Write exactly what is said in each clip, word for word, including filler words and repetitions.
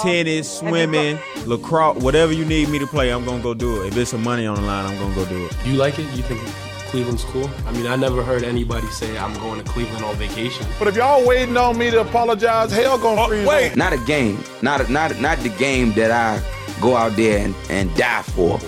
Tennis, swimming, lacrosse, whatever you need me to play, I'm going to go do it. If it's some money on the line, I'm going to go do it. You like it? You think Cleveland's cool? I mean, I never heard anybody say I'm going to Cleveland on vacation. But if y'all waiting on me to apologize, hell going to oh, freeze wait. Not a game. Not, a, not, not the game that I go out there and, and die for.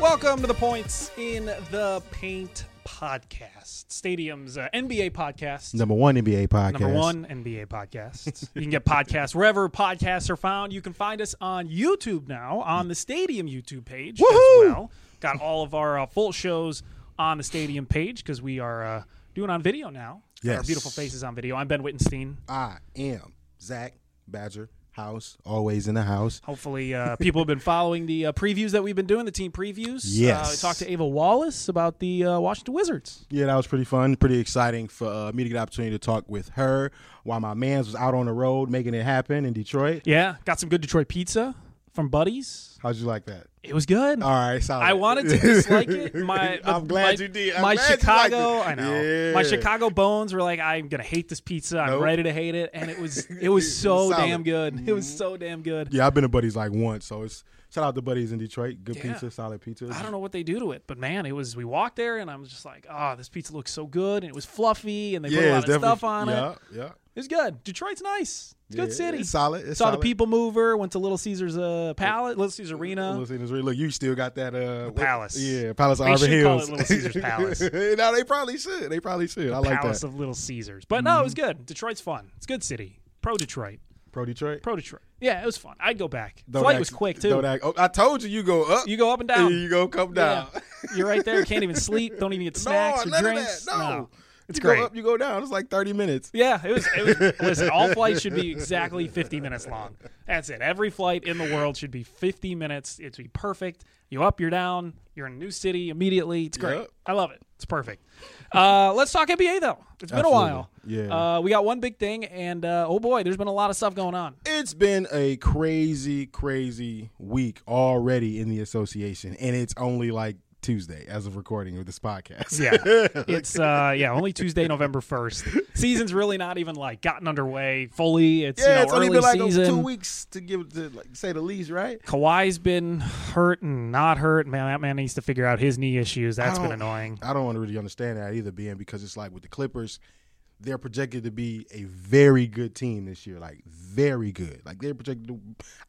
Welcome to the Points in the Paint podcast. Stadium's uh, N B A podcast. Number one N B A podcast. Number one N B A podcast. You can get podcasts wherever podcasts are found. You can find us on YouTube now, on the Stadium YouTube page. Woo-hoo! As well. Got all of our uh, full shows on the Stadium page because we are uh, doing on video now. Yes. Our beautiful faces on video. I'm Ben Wittenstein. I am Zach Badger House, always in the house. Hopefully uh, people have been following the uh, previews that we've been doing, the team previews. Yes. Uh, we talked to Ava Wallace about the uh, Washington Wizards. Yeah, that was pretty fun, pretty exciting for uh, me to get an opportunity to talk with her while my mans was out on the road making it happen in Detroit. Yeah, got some good Detroit pizza from Buddy's. How'd you like that? It was good. All right, solid. I wanted to dislike it. My, the, I'm glad my, you did. I'm my glad Chicago, you liked it. I know. Yeah. My Chicago bones were like, I'm gonna hate this pizza. I'm nope. ready to hate it, and it was it was so solid. damn good. Mm-hmm. It was so damn good. Yeah, I've been to Buddy's like once, so it's shout out to Buddy's in Detroit. Good yeah. pizza, solid pizza. I don't know what they do to it, but man, it was. We walked there, and I was just like, oh, this pizza looks so good, and it was fluffy, and they yeah, put a lot of stuff on yeah, it. Yeah, yeah. It was good. Detroit's nice. It's a good yeah, city. It's solid. It's Saw solid. The People Mover. Went to Little Caesars uh, Palace. Little Caesars Arena. Little Caesars Arena. Look, you still got that. Uh, Palace. What? Yeah, Palace of Auburn Hills. They should call it Little Caesars Palace. No, they probably should. They probably should. The I like Palace that. Palace of Little Caesars. But mm-hmm. no, it was good. Detroit's fun. It's a good city. Pro Detroit. Pro Detroit? Pro Detroit. Yeah, it was fun. I'd go back. Don't Flight act, was quick, too. Act, oh, I told you, you go up. You go up and down. You go come down. Yeah. You're right there. Can't even sleep. Don't even get snacks no, or drinks. No, no. It's you great. Go up, you go down. It's like thirty minutes. Yeah, it was. It was listen, all flights should be exactly fifty minutes long. That's it. Every flight in the world should be fifty minutes. It'd be perfect. You up, you're down. You're in a new city immediately. It's great. Yep. I love it. It's perfect. Uh, let's talk N B A though. It's Absolutely. been a while. Yeah. Uh, we got one big thing, and uh, oh boy, there's been a lot of stuff going on. It's been a crazy, crazy week already in the association, and it's only like Tuesday as of recording of this podcast. Yeah. It's uh yeah, only Tuesday, November first. Season's really not even like gotten underway fully. It's, yeah, you know, it's early only been like season. two weeks to give to like say the least, right? Kawhi's been hurt and not hurt. Man, that man needs to figure out his knee issues. That's been annoying. I don't want to really understand that either, Ben, because it's like with the Clippers, they're projected to be a very good team this year. Like very good. Like they're projected to,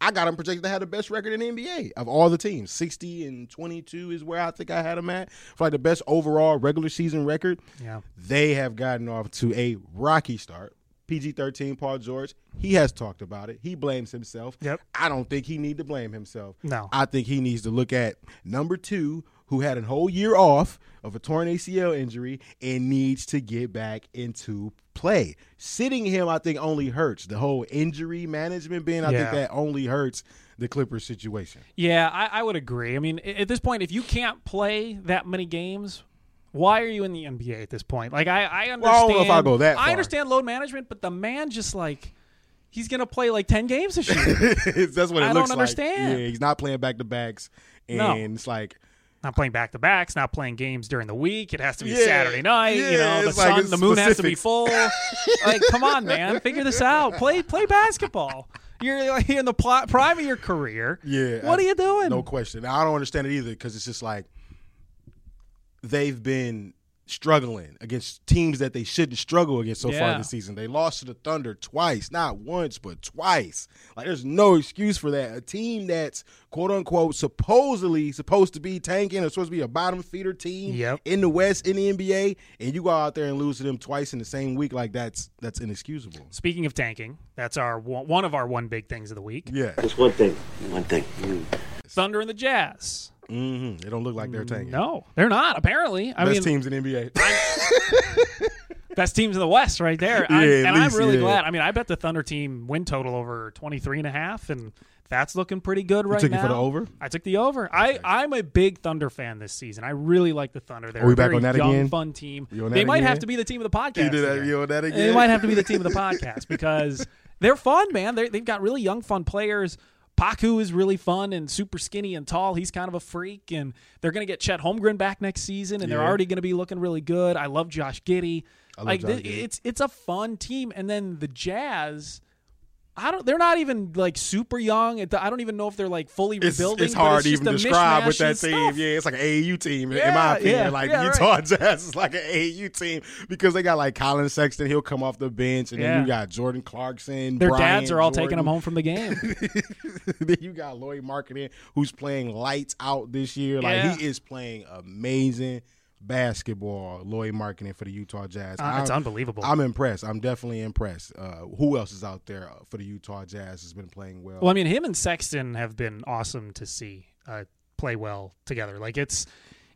I got them projected to have the best record in the N B A of all the teams. sixty and twenty-two is where I think I had them at for like the best overall regular season record. Yeah. They have gotten off to a rocky start. P G thirteen, Paul George, he has talked about it. He blames himself. Yep. I don't think he need to blame himself. No. I think he needs to look at number two, who had a whole year off of a torn A C L injury and needs to get back into play. Sitting him, I think, only hurts. The whole injury management, Ben, I yeah. think that only hurts the Clippers situation. Yeah, I, I would agree. I mean, at this point, if you can't play that many games, why are you in the N B A at this point? Like, I, I understand. Well, I don't know if I go that far. I understand load management, but the man just, like, he's going to play, like, ten games this year. That's what it I looks like. I don't understand. Like. Yeah, he's not playing back-to-backs. And no. it's like – not playing back-to-backs, not playing games during the week. It has to be yeah. Saturday night. Yeah, you know, the sun, like the moon specifics. Has to be full. Like, come on, man. Figure this out. Play play basketball. You're in the prime of your career. Yeah. What I, are you doing? No question. I don't understand it either because it's just like they've been struggling against teams that they shouldn't struggle against so yeah. far this season. They lost to the Thunder twice. Not once, but twice. Like, there's no excuse for that. A team that's, quote-unquote, supposedly supposed to be tanking or supposed to be a bottom-feeder team yep. in the West, in the N B A, and you go out there and lose to them twice in the same week, like, that's that's inexcusable. Speaking of tanking, that's our one of our one big things of the week. Yeah. That's one thing. One thing. Mm. Thunder and the Jazz. Mm-hmm. They don't look like they're tanking. No, they're not, apparently. I best mean, teams in the N B A. Best teams in the West right there. Yeah, I, and least, I'm really yeah. glad. I mean, I bet the Thunder team win total over twenty-three and a half, and That's looking pretty good right now. You took now. it for the over? I took the over. Okay. I, I'm a big Thunder fan this season. I really like the Thunder. They're Are we a back very on that young, again? fun team. You on that they might again? have to be the team of the podcast. You, did that, you on that again? They might have to be the team of the podcast because they're fun, man. They're, they've got really young, fun players. Pacu is really fun and super skinny and tall. He's kind of a freak, and they're going to get Chet Holmgren back next season, and yeah. they're already going to be looking really good. I love Josh Giddey. I love like Josh th- Giddey. It's it's a fun team, and then the Jazz. I don't. They're not even like super young. I don't even know if they're like fully rebuilding. It's, it's hard it's to even describe with that team. Stuff. Yeah, it's like an A A U team yeah, in my opinion. Yeah, like yeah, Utah right. Jazz is like an A A U team because they got like Colin Sexton. He'll come off the bench, and yeah. then you got Jordan Clarkson. Their Brian, dads are all Jordan. taking them home from the game. Then you got Lloyd Markkinen, who's playing lights out this year. Like yeah. he is playing amazing basketball, Lloyd Markkinen for the Utah Jazz. Uh, it's unbelievable. I'm impressed. I'm definitely impressed. Uh, who else is out there for the Utah Jazz has been playing well? Well, I mean, him and Sexton have been awesome to see uh, play well together. Like, it's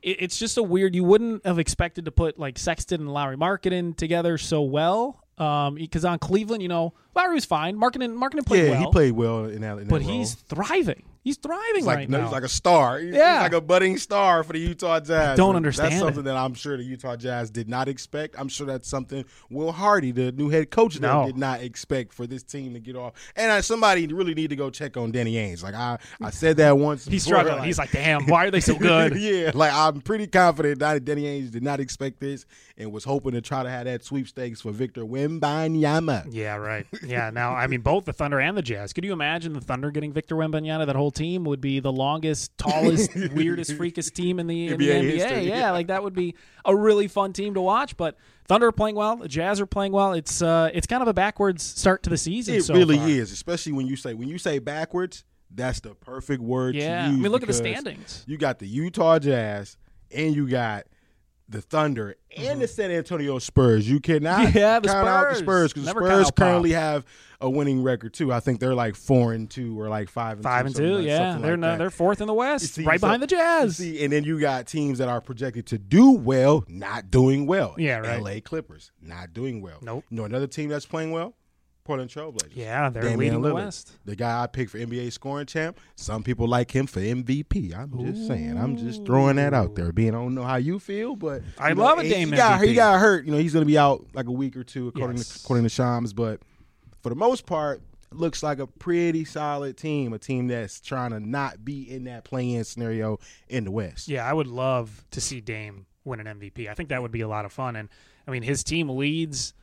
it, it's just a weird – you wouldn't have expected to put, like, Sexton and Lauri Markkinen together so well because um, on Cleveland, you know, Lauri was fine. Markkinen, Markkinen played yeah, well. Yeah, he played well in that, in that But role. he's thriving. He's thriving like, right no, now. He's like a star. He's, yeah. he's like a budding star for the Utah Jazz. I don't understand. That's something it. that I'm sure the Utah Jazz did not expect. I'm sure that's something Will Hardy, the new head coach, no. did not expect for this team to get off. And I, somebody really need to go check on Danny Ainge. Like I, I said that once. He's before. struggling. Like, he's like, damn, why are they so good? yeah. Like I'm pretty confident that Danny Ainge did not expect this and was hoping to try to have that sweepstakes for Victor Wembanyama. Yeah, right. Yeah. Now, I mean, both the Thunder and the Jazz. Could you imagine the Thunder getting Victor Wembanyama? That whole team would be the longest, tallest, weirdest, freakest team in the, in the N B A. History, yeah, yeah, like that would be a really fun team to watch. But Thunder are playing well. The Jazz are playing well. It's uh, it's kind of a backwards start to the season. It so really far. is, especially when you say when you say backwards. That's the perfect word. Yeah, to use I mean, look at the standings. You got the Utah Jazz, and you got the Thunder and mm-hmm. the San Antonio Spurs. You cannot yeah, the count Spurs. out the Spurs because the Spurs currently pop. have a winning record too. I think they're like four and two or like five and five two, and two. Like, yeah, they're like no, they're fourth in the West, see, right so, behind the Jazz. See, and then you got teams that are projected to do well, not doing well. Yeah, right. L A Clippers not doing well. Nope. You know another team that's playing well? Portland Trailblazers. Yeah, they're Damian leading Lillard. the West. The guy I picked for N B A scoring champ, some people like him for M V P. I'm just Ooh. saying. I'm just throwing that out there. Being I don't know how you feel, but I know, love a Dame he got, M V P. He got hurt. You know, he's going to be out like a week or two, according yes. to, according to Shams. But for the most part, looks like a pretty solid team, a team that's trying to not be in that play-in scenario in the West. Yeah, I would love to see Dame win an M V P. I think that would be a lot of fun. And, I mean, his team leads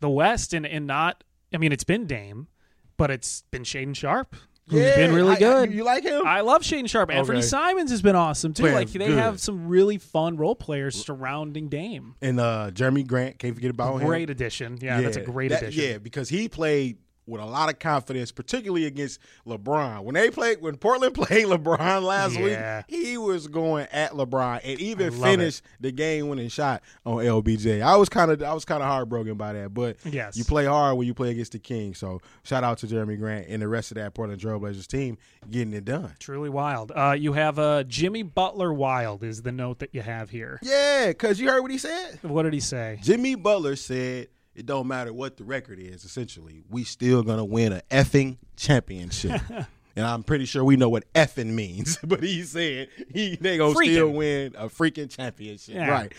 the West and, and not – I mean, it's been Dame, but it's been Shaedon Sharpe, who's yeah, been really good. I, I, you like him? I love Shaedon Sharpe. Okay. Anthony Simons has been awesome, too. Playing like They good. have some really fun role players surrounding Dame. And uh, Jeremy Grant, can't forget about great him. Great addition. Yeah, yeah, that's a great that, addition. Yeah, because he played with a lot of confidence, particularly against LeBron. When they played, when Portland played LeBron last yeah. week, he was going at LeBron and even finished it. the game-winning shot on L B J. I was kind of, I was kind of heartbroken by that, but yes. you play hard when you play against the Kings. So shout out to Jeremy Grant and the rest of that Portland Trailblazers team getting it done. Truly wild. Uh, you have uh, Jimmy Butler wild is the note that you have here. Yeah, because you heard what he said. What did he say? Jimmy Butler said, it don't matter what the record is, essentially. We still going to win an effing championship. And I'm pretty sure we know what effing means. But he said he, they going to still win a freaking championship. Yeah. Right.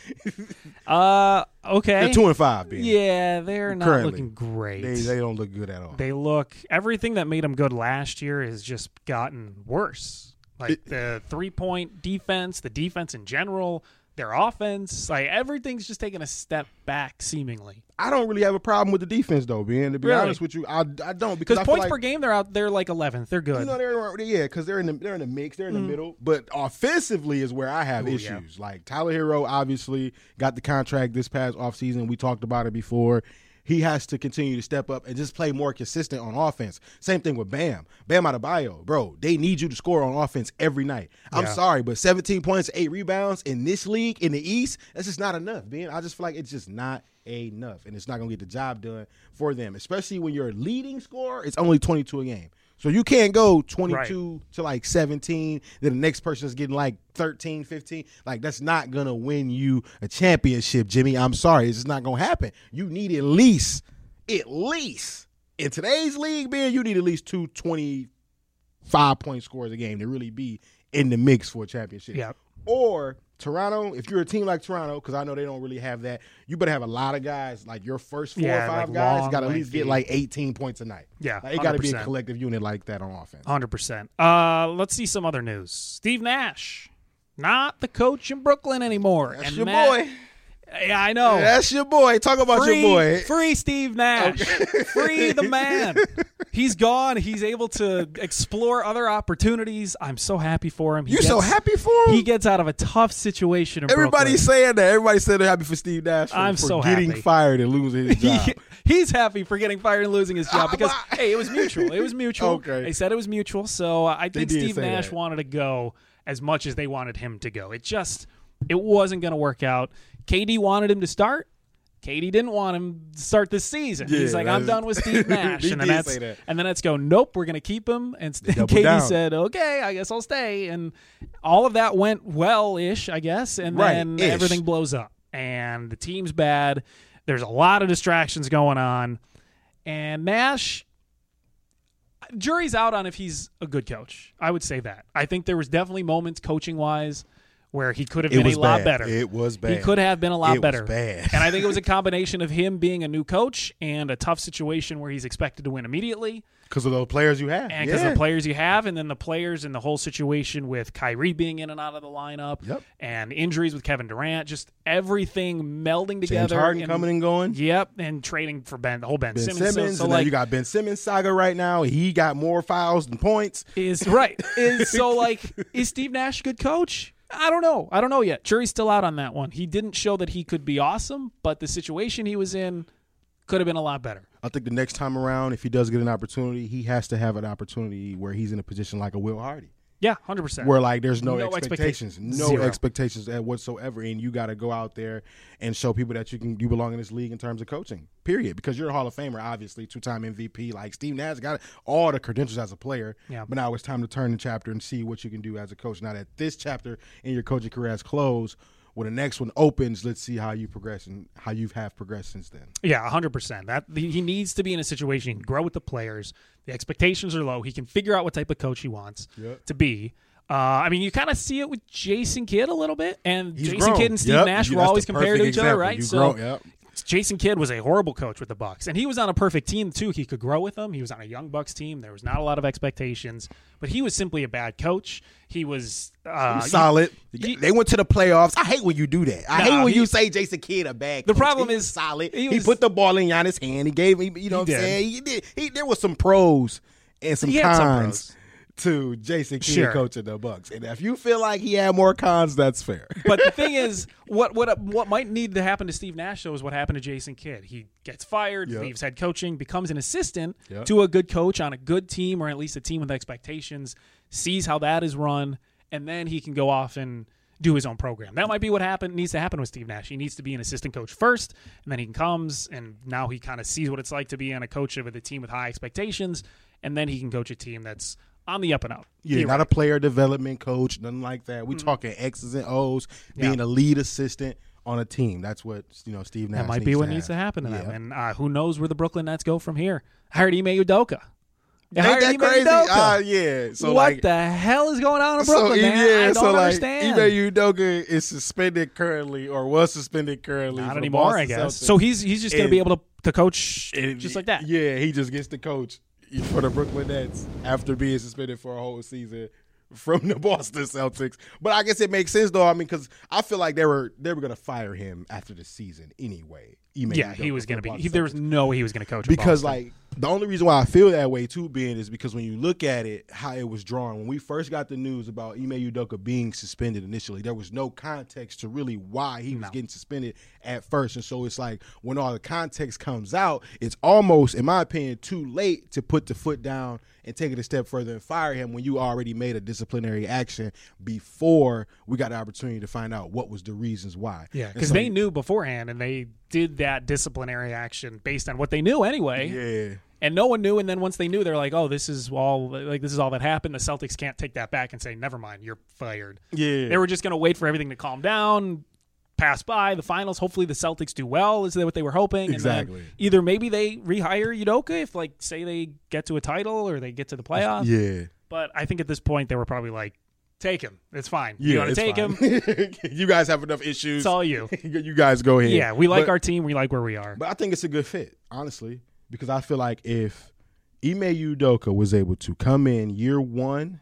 uh, okay. They're two and five, Ben. Yeah, they're not Currently. looking great. They, they don't look good at all. They look – everything that made them good last year has just gotten worse. Like it, the three-point defense, the defense in general – their offense, like everything's just taking a step back, seemingly. I don't really have a problem with the defense, though, Ben. To be really? honest with you, I, I don't because points like, per game they're out there like eleventh. They're good. You know, they're yeah, because they're in the they're in the mix, they're in mm. the middle. But offensively is where I have Ooh, issues. Yeah. Like Tyler Hero, obviously got the contract this past offseason. We talked about it before. He has to continue to step up and just play more consistent on offense. Same thing with Bam. Bam Adebayo, bro, they need you to score on offense every night. I'm yeah. sorry, but seventeen points, eight rebounds in this league, in the East, that's just not enough, man. I just feel like it's just not enough, and it's not going to get the job done for them, especially when your leading scorer is only twenty-two a game. So you can't go twenty-two right. to like seventeen, then the next person is getting like thirteen, fifteen. Like that's not going to win you a championship, Jimmy. I'm sorry. It's just not going to happen. You need at least, at least, in today's league, man, you need at least two twenty five point scores a game to really be in the mix for a championship. Yeah. Or Toronto, if you're a team like Toronto, because I know they don't really have that, you better have a lot of guys. Like your first four yeah, or five like guys got to at least get like eighteen points a night. Yeah, like, it got to be a collective unit like that on offense. one hundred percent. Uh, let's see some other news. Steve Nash, not the coach in Brooklyn anymore. That's and your Matt, boy. Yeah, I know. That's your boy. Talk about free, your boy. Free Steve Nash. Okay. Free the man. He's gone. He's able to explore other opportunities. I'm so happy for him. He You're gets, so happy for him? He gets out of a tough situation in Everybody's Brooklyn. saying that. Everybody's saying they're happy for Steve Nash for, I'm for so getting happy. fired and losing his job. he, he's happy for getting fired and losing his job because, hey, it was mutual. It was mutual. Okay. They said it was mutual, so uh, I think Steve Nash that. wanted to go as much as they wanted him to go. It just it wasn't going to work out. K D wanted him to start. K D didn't want him to start this season. Yeah, He's like, I'm done with Steve Nash. and, the Nets, that. and the Nets go, nope, we're going to keep him. And K D down. said, okay, I guess I'll stay. And all of that went well-ish, I guess. And right, then ish. everything blows up. And the team's bad. There's a lot of distractions going on. And Nash, jury's out on if he's a good coach. I would say that. I think there was definitely moments coaching-wise where he could have been a lot better. It was bad. He could have been a lot better. It was bad. And I think it was a combination of him being a new coach and a tough situation where he's expected to win immediately. Because of the players you have. And because yeah. of the players you have, and then the players and the whole situation with Kyrie being in and out of the lineup, yep. and injuries with Kevin Durant, just everything melding together. James Harden and, coming and going. Yep, and trading for Ben, the whole Ben, ben Simmons. Simmons so, so like, you got Ben Simmons saga right now. He got more fouls than points. Is Right. is, so, like, is Steve Nash a good coach? I don't know. I don't know yet. Jury's still out on that one. He didn't show that he could be awesome, but the situation he was in could have been a lot better. I think the next time around, if he does get an opportunity, he has to have an opportunity where he's in a position like a Will Hardy. Yeah, one hundred percent. Where, like, there's no, no expectations. expectations. No Zero. expectations whatsoever, and you got to go out there and show people that you can you belong in this league in terms of coaching, period, because you're a Hall of Famer, obviously, two-time M V P. Like, Steve Nash got all the credentials as a player, yeah. but now it's time to turn the chapter and see what you can do as a coach. Now that this chapter in your coaching career has closed, when the next one opens, let's see how you progress and how you have progressed since then. Yeah, one hundred percent. That he needs to be in a situation he can grow with the players. The expectations are low. He can figure out what type of coach he wants yep. to be. Uh, I mean, you kind of see it with Jason Kidd a little bit, and He's Jason grown. Kidd and Steve yep. Nash you, were always compared to each example. other, right? You so. Grown, yep. Jason Kidd was a horrible coach with the Bucks, and he was on a perfect team, too. He could grow with them. He was on a young Bucks team. There was not a lot of expectations, but he was simply a bad coach. He was uh, solid. He, they went to the playoffs. I hate when you do that. I nah, hate when he, you say Jason Kidd a bad coach. The problem he is solid. He, was, he put the ball in Giannis' hand. He gave him, you know what I'm did. saying? He did. He, there was some pros and some he cons. Some to Jason Kidd sure. coaching the Bucks. And if you feel like he had more cons, that's fair. But the thing is, what what what might need to happen to Steve Nash, though, is what happened to Jason Kidd. He gets fired, yep. leaves head coaching, becomes an assistant yep. to a good coach on a good team, or at least a team with expectations, sees how that is run, and then he can go off and do his own program. That might be what happen, needs to happen with Steve Nash. He needs to be an assistant coach first, and then he comes, and now he kind of sees what it's like to be on a coach of a team with high expectations, and then he can coach a team that's on the up and up. Yeah, not a player development coach, nothing like that. We're mm-hmm. talking X's and O's, being yeah. a lead assistant on a team. That's what you know. Steve Nash. That might be what to needs have. to happen to yeah. them. And uh, who knows where the Brooklyn Nets go from here? Hired Ime Udoka. Ain't that crazy? Uh, yeah. So what like, the hell is going on in Brooklyn, so, man? Yeah, I don't so understand. Like, Ime Udoka is suspended currently, or was suspended currently. Not anymore, I guess. Celtics. So he's he's just going to be able to, to coach and, just like that. Yeah, he just gets to coach for the Brooklyn Nets after being suspended for a whole season from the Boston Celtics. But I guess it makes sense, though. I mean, because I feel like they were they were going to fire him after the season anyway. Ime yeah, he was going to be – there was no way he was going to coach Because, like, the only reason why I feel that way, too, Ben, is because when you look at it, how it was drawn. When we first got the news about Ime Udoka being suspended initially, there was no context to really why he was no. getting suspended at first. And so it's like when all the context comes out, it's almost, in my opinion, too late to put the foot down and take it a step further and fire him when you already made a disciplinary action before we got the opportunity to find out what was the reasons why. Yeah, because so, they knew beforehand and they did that disciplinary action based on what they knew anyway. Yeah. And no one knew, and then once they knew, they're like, "Oh, this is all like this is all that happened." The Celtics can't take that back and say, "Never mind, you're fired." Yeah, they were just going to wait for everything to calm down, pass by the finals. Hopefully, the Celtics do well. Is that what they were hoping? Exactly. And then either maybe they rehire Udoka if, like, say, they get to a title or they get to the playoffs. Yeah. But I think at this point they were probably like, take him. It's fine. Yeah, you want to take fine. him. You guys have enough issues. It's all you. You guys go ahead. Yeah, we like but, our team. We like where we are. But I think it's a good fit, honestly, because I feel like if Ime Udoka was able to come in year one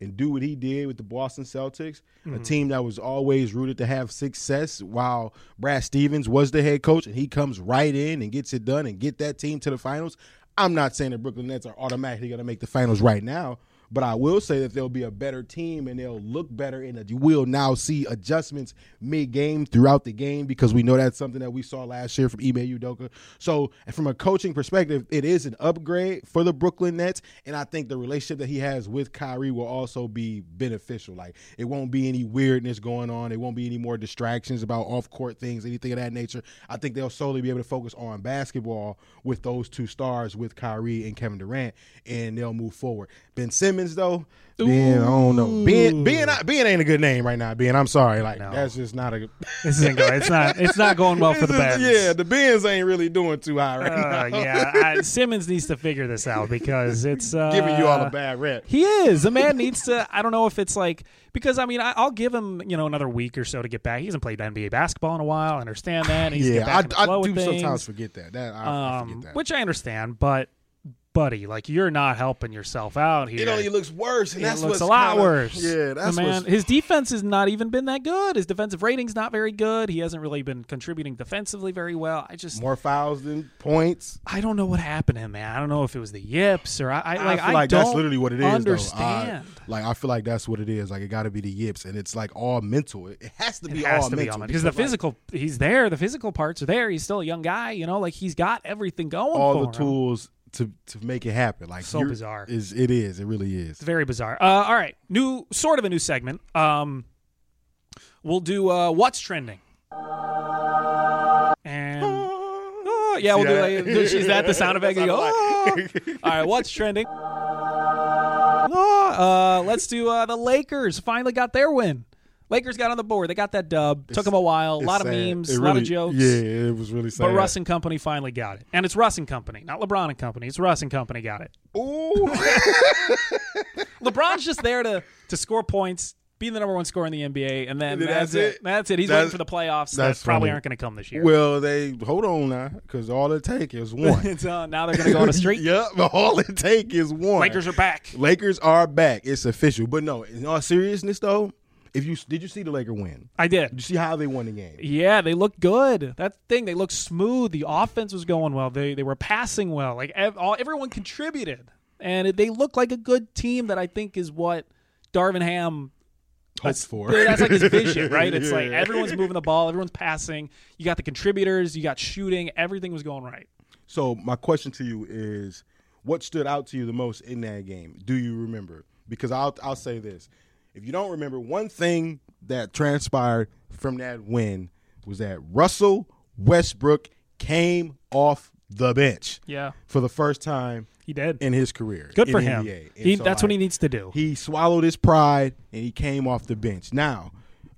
and do what he did with the Boston Celtics, mm-hmm. a team that was always rooted to have success while Brad Stevens was the head coach, and he comes right in and gets it done and get that team to the finals. I'm not saying that Brooklyn Nets are automatically going to make the finals right now, but I will say that they'll be a better team and they'll look better, and that you will now see adjustments mid-game throughout the game, because we know that's something that we saw last year from Ime Udoka. So from a coaching perspective, it is an upgrade for the Brooklyn Nets, and I think the relationship that he has with Kyrie will also be beneficial. Like, it won't be any weirdness going on. It won't be any more distractions about off-court things, anything of that nature. I think they'll solely be able to focus on basketball with those two stars, with Kyrie and Kevin Durant, and they'll move forward. Ben Simmons, though, Ben, I don't know. Ben, Ben, Ben ain't a good name right now. Ben, I'm sorry. Like, no. That's just not a. This isn't going. It's not. It's not going well for the Bens. Yeah, the Bens ain't really doing too high right uh, now. Yeah, I, Simmons needs to figure this out, because it's uh, giving you all a bad rep. He is. The man needs to. I don't know if it's like, because I mean I, I'll give him you know another week or so to get back. He hasn't played N B A basketball in a while. I understand that. He's yeah, I, I, I do sometimes forget that. That I um, forget that, which I understand, but. Buddy, like, you're not helping yourself out here. It only looks worse. And it that's looks what's a lot kinda, worse. Yeah, that's the man. His defense has not even been that good. His defensive rating's not very good. He hasn't really been contributing defensively very well. I just more fouls than points. I don't know what happened to him, man. I don't know if it was the yips or I. I, I like, feel like I don't that's literally what it is. Understand? I, like I feel like that's what it is. Like, it got to be the yips, and it's like all mental. It has to be, has all, to mental be all mental because the like, physical. He's there. The physical parts are there. He's still a young guy. You know, like, he's got everything going. All for the him. tools. To, to make it happen. Like, so bizarre. Is, it is. It really is. It's very bizarre. Uh, all right. New, sort of a new segment. Um, we'll do uh, What's Trending. And, oh, yeah, we'll yeah. do like, is that the sound effect? Oh. All right, What's Trending. Oh, uh, let's do uh, the Lakers. Finally got their win. Lakers got on the board. They got that dub. It's, Took them a while. A lot sad. of memes, a really, lot of jokes. Yeah, it was really sad. But Russ and company finally got it. And it's Russ and company, not LeBron and company. It's Russ and company got it. Ooh. LeBron's just there to, to score points, be the number one scorer in the N B A, and then and that's, that's it. it. That's it. He's that's, waiting for the playoffs that probably funny. aren't going to come this year. Well, they hold on now, because all it take is one. It's, uh, now they're going to go on a streak. Yep, all it take is one. Lakers are back. Lakers are back. It's official. But no, in all seriousness, though, If you did you see the Lakers win? I did. Did you see how they won the game? Yeah, they looked good. That thing, they looked smooth. The offense was going well. They they were passing well. Like, ev- all, everyone contributed, and it, they looked like a good team. That I think is what Darvin Ham hopes for. That's like his vision, right? It's yeah. like everyone's moving the ball, everyone's passing. You got the contributors, you got shooting. Everything was going right. So my question to you is, what stood out to you the most in that game? Do you remember? Because I'll I'll say this. If you don't remember, one thing that transpired from that win was that Russell Westbrook came off the bench. Yeah. For the first time he did in his career. Good for him. He, so that's like, what he needs to do. He swallowed his pride and he came off the bench. Now,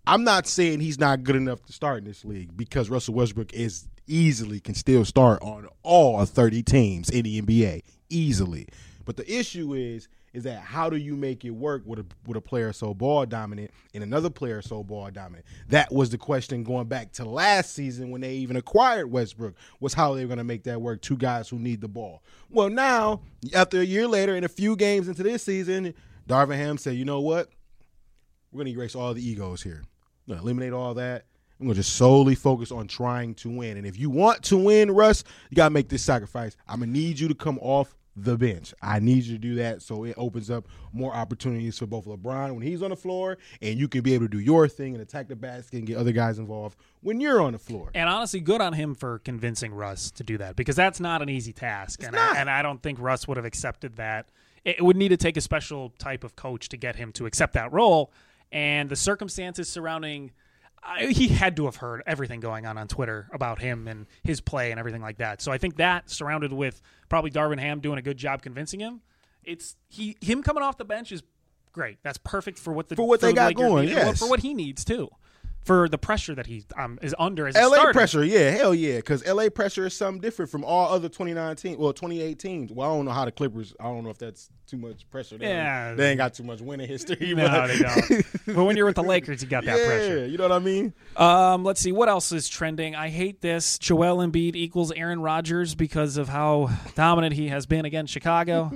I'm not saying he's not good enough to start in this league, because Russell Westbrook is easily can still start on all thirty teams in the N B A. Easily. But the issue is is that how do you make it work with a with a player so ball dominant and another player so ball dominant? That was the question going back to last season when they even acquired Westbrook, was how they were going to make that work, two guys who need the ball. Well, now, after a year later and a few games into this season, Darvin Ham said, you know what? We're going to erase all the egos here. I'm going to eliminate all that. I'm going to just solely focus on trying to win. And if you want to win, Russ, you got to make this sacrifice. I'm going to need you to come off the bench. I need you to do that, so it opens up more opportunities for both LeBron when he's on the floor, and you can be able to do your thing and attack the basket and get other guys involved when you're on the floor. And honestly, good on him for convincing Russ to do that, because that's not an easy task. And I, and I don't think Russ would have accepted that. It would need to take a special type of coach to get him to accept that role, and the circumstances surrounding I, he had to have heard everything going on on Twitter about him and his play and everything like that. So I think that, surrounded with probably Darvin Ham doing a good job convincing him, it's he him coming off the bench is great. That's perfect for what the for what for they the got Lakers going. Yes. For what he needs too. for the pressure that he um, is under as a starter. L A pressure, yeah, hell yeah, because L A pressure is something different from all other twenty nineteen, well, twenty eighteen. Well, I don't know how the Clippers, I don't know if that's too much pressure. They, yeah. ain't, they ain't got too much winning history. No, but. They don't. But when you're with the Lakers, you got that yeah, pressure. Yeah, you know what I mean? Um, let's see, what else is trending? I hate this. Joel Embiid equals Aaron Rodgers because of how dominant he has been against Chicago.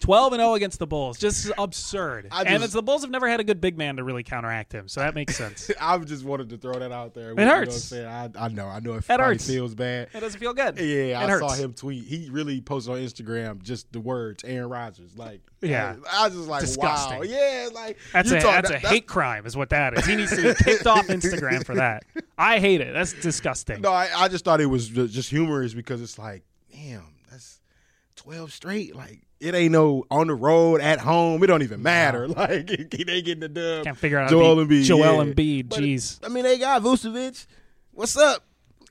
twelve and oh against the Bulls. Just absurd. Just, and it's, the Bulls have never had a good big man to really counteract him, so that makes sense. I just wanted to throw that out there. It hurts. You know I, I know. I know it, it probably hurts. Feels bad. It doesn't feel good. Yeah, it I hurts. Saw him tweet. He really posted on Instagram just the words Aaron Rodgers. Like, yeah. I was just like, disgusting. Wow. Yeah, like. That's, a, talk, that's that, a hate that's, crime is what that is. He needs to be kicked off Instagram for that. I hate it. That's disgusting. No, I, I just thought it was just humorous because it's like, damn, that's twelve straight. Like. It ain't no on the road, at home. It don't even matter. Like, they getting the dub. Can't figure out Joel Embiid. Joel yeah. Embiid, jeez. I mean, they got Vucevic. What's up?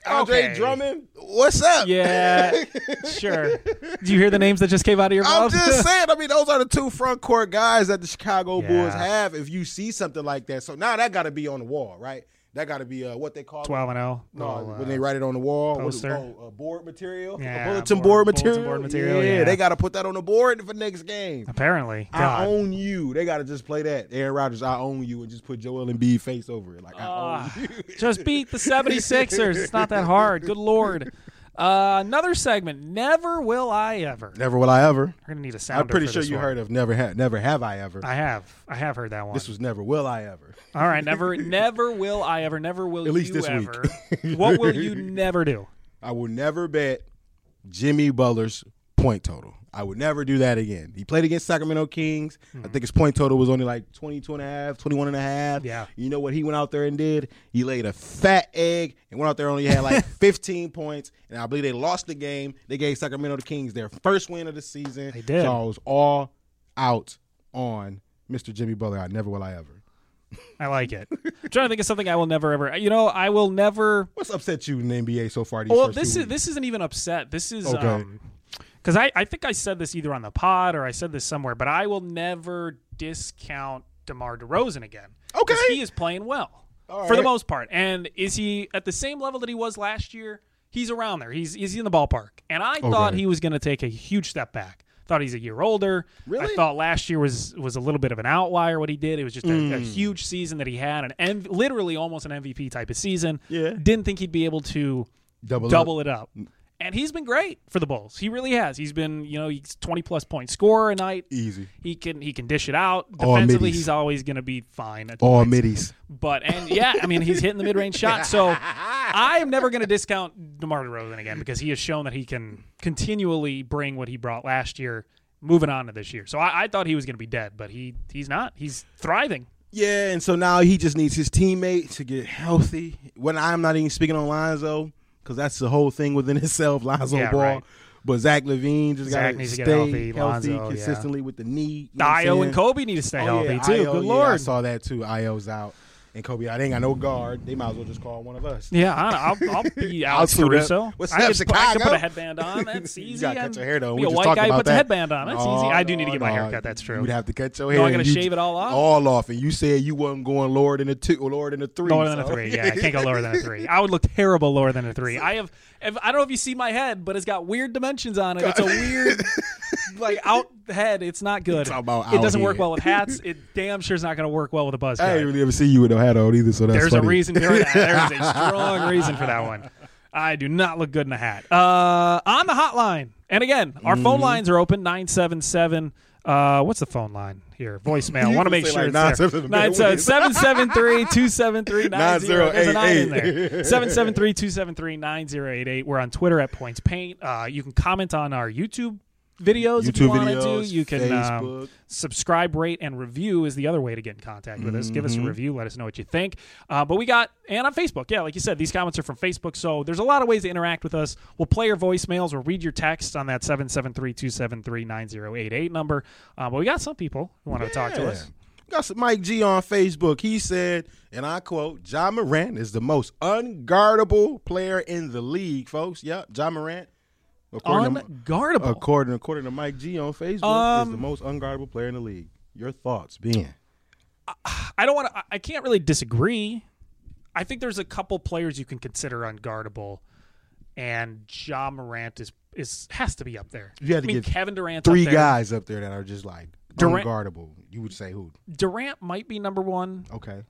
Andre okay. Drummond, what's up? Yeah, sure. Did you hear the names that just came out of your mouth? I'm just saying. I mean, those are the two front court guys that the Chicago yeah. Bulls have if you see something like that. So now that got to be on the wall, right? That got to be uh, what they call twelve and oh. No, oh, when uh, they write it on the wall. Poster. What, oh, uh, board material. Yeah, a bulletin board, board material. Bulletin board material. Yeah, yeah. They got to put that on the board for next game. Apparently. I God. own you. They got to just play that. Aaron Rodgers, I own you, and just put Joel Embiid face over it. Like, uh, I own you. Just beat the seventy-sixers. It's not that hard. Good Lord. Uh, another segment, Never Will I Ever. Never Will I Ever. We're going to need a sounder. I'm pretty for sure this you one. Heard of Never Have Never Have I Ever. I have. I have heard that one. This was Never Will I Ever. All right, never never will I ever. Never will At least you this ever. Week. What will you never do? I will never bet Jimmy Butler's point total. I would never do that again. He played against Sacramento Kings. Mm-hmm. I think his point total was only like twenty-two and a half, twenty-one and a half. Yeah. You know what he went out there and did? He laid a fat egg and went out there and only had like fifteen points. And I believe they lost the game. They gave Sacramento the Kings their first win of the season. They did. So I was all out on Mister Jimmy Butler. I never will I ever. I like it. I'm trying to think of something I will never ever. You know, I will never. What's upset you in the N B A so far? These well, first this two is weeks? This isn't even upset. This is okay. um Because I, I think I said this either on the pod or I said this somewhere, but I will never discount DeMar DeRozan again. Okay. Because he is playing well right. for the most part. And is he at the same level that he was last year? He's around there. He's, he's in the ballpark. And I okay. thought he was going to take a huge step back. Thought he's a year older. Really? I thought last year was was a little bit of an outlier what he did. It was just mm. a, a huge season that he had, an M- literally almost an M V P type of season. Yeah. Didn't think he'd be able to double, double it up. It up. And he's been great for the Bulls. He really has. He's been, you know, he's twenty-plus point scorer a night. Easy. He can he can dish it out. Defensively, he's always going to be fine. At All middies. But, and yeah, I mean, he's hitting the mid-range shot. So I am never going to discount DeMar DeRozan again because he has shown that he can continually bring what he brought last year, moving on to this year. So I, I thought he was going to be dead, but he he's not. He's thriving. Yeah, and so now he just needs his teammates to get healthy. When I'm not even speaking on Lonzo, because that's the whole thing within itself, Lonzo yeah, Ball. Right. But Zach LaVine just got to stay healthy, healthy Lonzo, consistently yeah. with the knee. You know Io and Kobe need to stay oh, healthy, yeah, too. Io, Good yeah, Lord. I saw that, too. Io's out. And Kobe out. They ain't got no guard. They might as well just call one of us. Yeah, I'll, I'll be Alex Caruso. What's up, I just, Chicago? I can put a headband on. That's easy. You got to cut your hair, though. Be a white guy who puts a headband on. That's oh, easy. I do no, need to get no, my hair cut. That's true. You'd have to cut your hair. No, I'm going to shave it all off? All off. And you said you wasn't going lower than a two or lower than a three. Lower so. than a three. Yeah, I can't go lower than a three. I would look terrible lower than a three. I have. If, I don't know if you see my head, but it's got weird dimensions on it. It's a weird, like, out head. It's not good. About it doesn't head. work well with hats. It damn sure is not going to work well with a buzz cut. I ain't really ever see you with no hat on either, so that's There's funny. a reason for that. There's a strong reason for that one. I do not look good in a hat. Uh, on the hotline, and again, our mm-hmm. phone lines are open, nine seven seven. Uh, what's the phone line here? Voicemail. I want to make sure like it's there. nine seven three, two seven three, nine zero eight eight. There's a nine in there. seven seven three, two seven three, nine zero eight eight. We're on Twitter at Points Paint. Uh, you can comment on our YouTube videos YouTube if you wanted videos, to. You can um, subscribe, rate, and review is the other way to get in contact with mm-hmm. us. Give us a review. Let us know what you think. Uh, but we got, and on Facebook, yeah, like you said, these comments are from Facebook. So there's a lot of ways to interact with us. We'll play your voicemails. We'll read your texts on that seven seven three, two seven three, nine zero eight eight number. Uh, but we got some people who want yeah. to talk to us. We got some Mike G on Facebook. He said, and I quote, Ja Morant is the most unguardable player in the league, folks. Yep, Ja Morant. According unguardable. To, according, according to Mike G on Facebook, um, is the most unguardable player in the league. Your thoughts being? I, I don't want to. I can't really disagree. I think there's a couple players you can consider unguardable, and Ja Morant is is has to be up there. You have to I mean, give Kevin Durant three up there. guys up there that are just like Durant, unguardable. You would say who? Durant might be number one. Okay.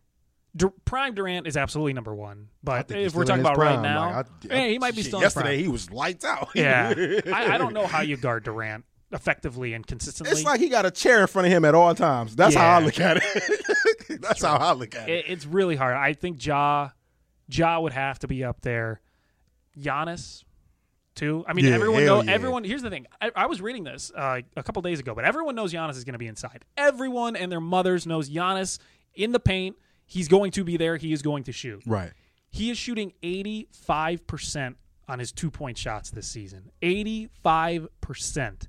Du- Prime Durant is absolutely number one, but if we're talking about prime, right now, like, I, I, hey, he might be shit, still in yesterday prime. He was lights out. Yeah, I, I don't know how you guard Durant effectively and consistently. It's like he got a chair in front of him at all times. That's yeah. how I look at it. That's True. how I look at it. it. It's really hard. I think Ja, Ja would have to be up there. Giannis, too. I mean, yeah, everyone knows. Yeah. Everyone. Here's the thing. I, I was reading this uh, a couple days ago, but everyone knows Giannis is going to be inside. Everyone and their mothers knows Giannis in the paint. He's going to be there. He is going to shoot. Right. He is shooting eighty-five percent on his two-point shots this season. eighty-five percent.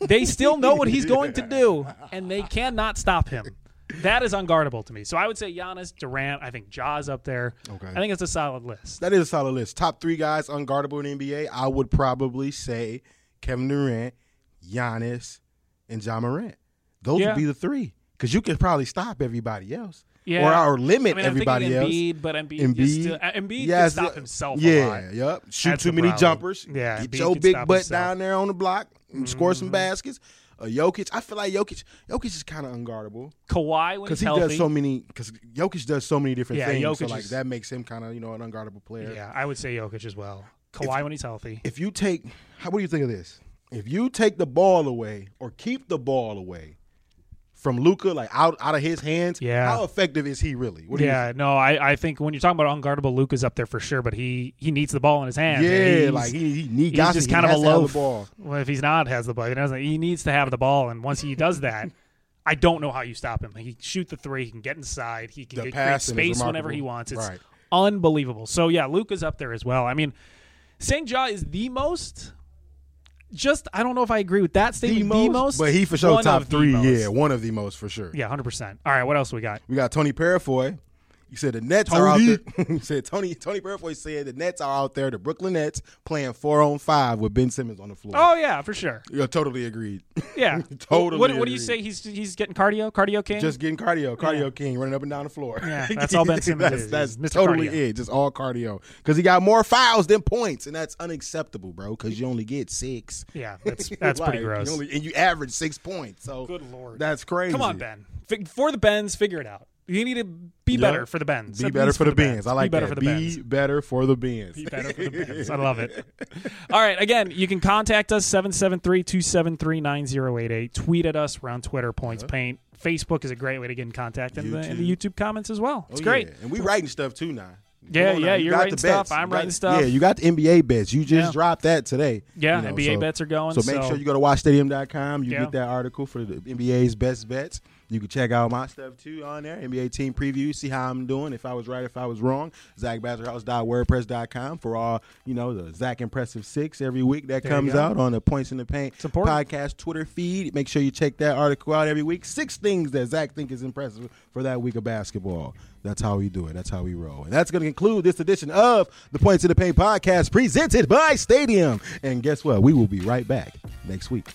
They still know what he's going to do, and they cannot stop him. That is unguardable to me. So I would say Giannis, Durant, I think Ja's up there. Okay. I think it's a solid list. That is a solid list. Top three guys unguardable in the N B A, I would probably say Kevin Durant, Giannis, and Ja Morant. Those yeah. would be the three because you could probably stop everybody else. Yeah. Or, or limit I mean, everybody Embiid, else. Embiid, but Embiid, Embiid is still, Embiid yeah, can stop himself yeah, a lot. Yeah, yep. Shoot That's too many problem. jumpers. Yeah, get Embiid your big butt himself. down there on the block. Mm-hmm. Score some baskets. Uh, Jokic, I feel like Jokic, Jokic is kind of unguardable. Kawhi when he's he healthy. Does so many, because Jokic does so many different yeah, things. Jokic so like is, that makes him kind of you know an unguardable player. Yeah, I would say Jokic as well. Kawhi if, when he's healthy. If you take, how what do you think of this? If you take the ball away or keep the ball away from Luka, like out, out of his hands, yeah. how effective is he really? What do yeah, you no, I, I think when you're talking about unguardable, Luka's up there for sure, but he, he needs the ball in his hands. Yeah, like he, he needs He's just kind he of a loaf. Ball. Well, if he's not, has the ball. He, doesn't, he needs to have the ball, and once he does that, I don't know how you stop him. He can shoot the three, he can get inside, he can the get create space whenever he wants. It's right. unbelievable. So, yeah, Luka's up there as well. I mean, Saint Ja is the most... Just, I don't know if I agree with that statement. The most, the most but he for sure top three. Yeah, one of the most for sure. Yeah, one hundred percent. All right, what else we got? We got Tony Parafoy. You said the Nets Tony. are out there. You said Tony Tony Parafoy said the Nets are out there, the Brooklyn Nets, playing four on five with Ben Simmons on the floor. Oh, yeah, for sure. You're totally agreed. Yeah. totally what, what do you say? He's he's getting cardio? Cardio king? Just getting cardio. Cardio yeah. king, running up and down the floor. Yeah, that's all Ben Simmons that's, is. That's Mister totally cardio. it. Just all cardio. Because he got more fouls than points, and that's unacceptable, bro, because you only get six. Yeah, that's that's like, pretty gross. You only, and you average six points. So Good Lord. That's crazy. Come on, Ben. F- for the Bens, figure it out. You need to be yep. better for the Bens. Be better for the Bens. I like that. Be better for the Bens. Be better for the Bens. I love it. All right. Again, you can contact us, seven seven three, two seven three, nine zero eight eight. Tweet at us. We're on Twitter, Points uh-huh. Paint. Facebook is a great way to get in contact. And, the, and the YouTube comments as well. It's oh, great. Yeah. And we writing stuff, too, now. Yeah, yeah, now. You you're writing stuff. I'm writing stuff. Yeah, you got the N B A bets. You just yeah. dropped that today. Yeah, you know, N B A so, bets are going. So make so. sure you go to watch stadium dot com. You yeah. get that article for the N B A's best bets. You can check out my stuff, too, on there, N B A Team Preview, see how I'm doing, if I was right, if I was wrong, zach badgerhouse dot wordpress dot com for all, you know, the Zach Impressive Six every week that there comes out on the Points in the Paint Support. podcast Twitter feed. Make sure you check that article out every week. Six things that Zach think is impressive for that week of basketball. That's how we do it. That's how we roll. And that's going to conclude this edition of the Points in the Paint podcast presented by Stadium. And guess what? We will be right back next week.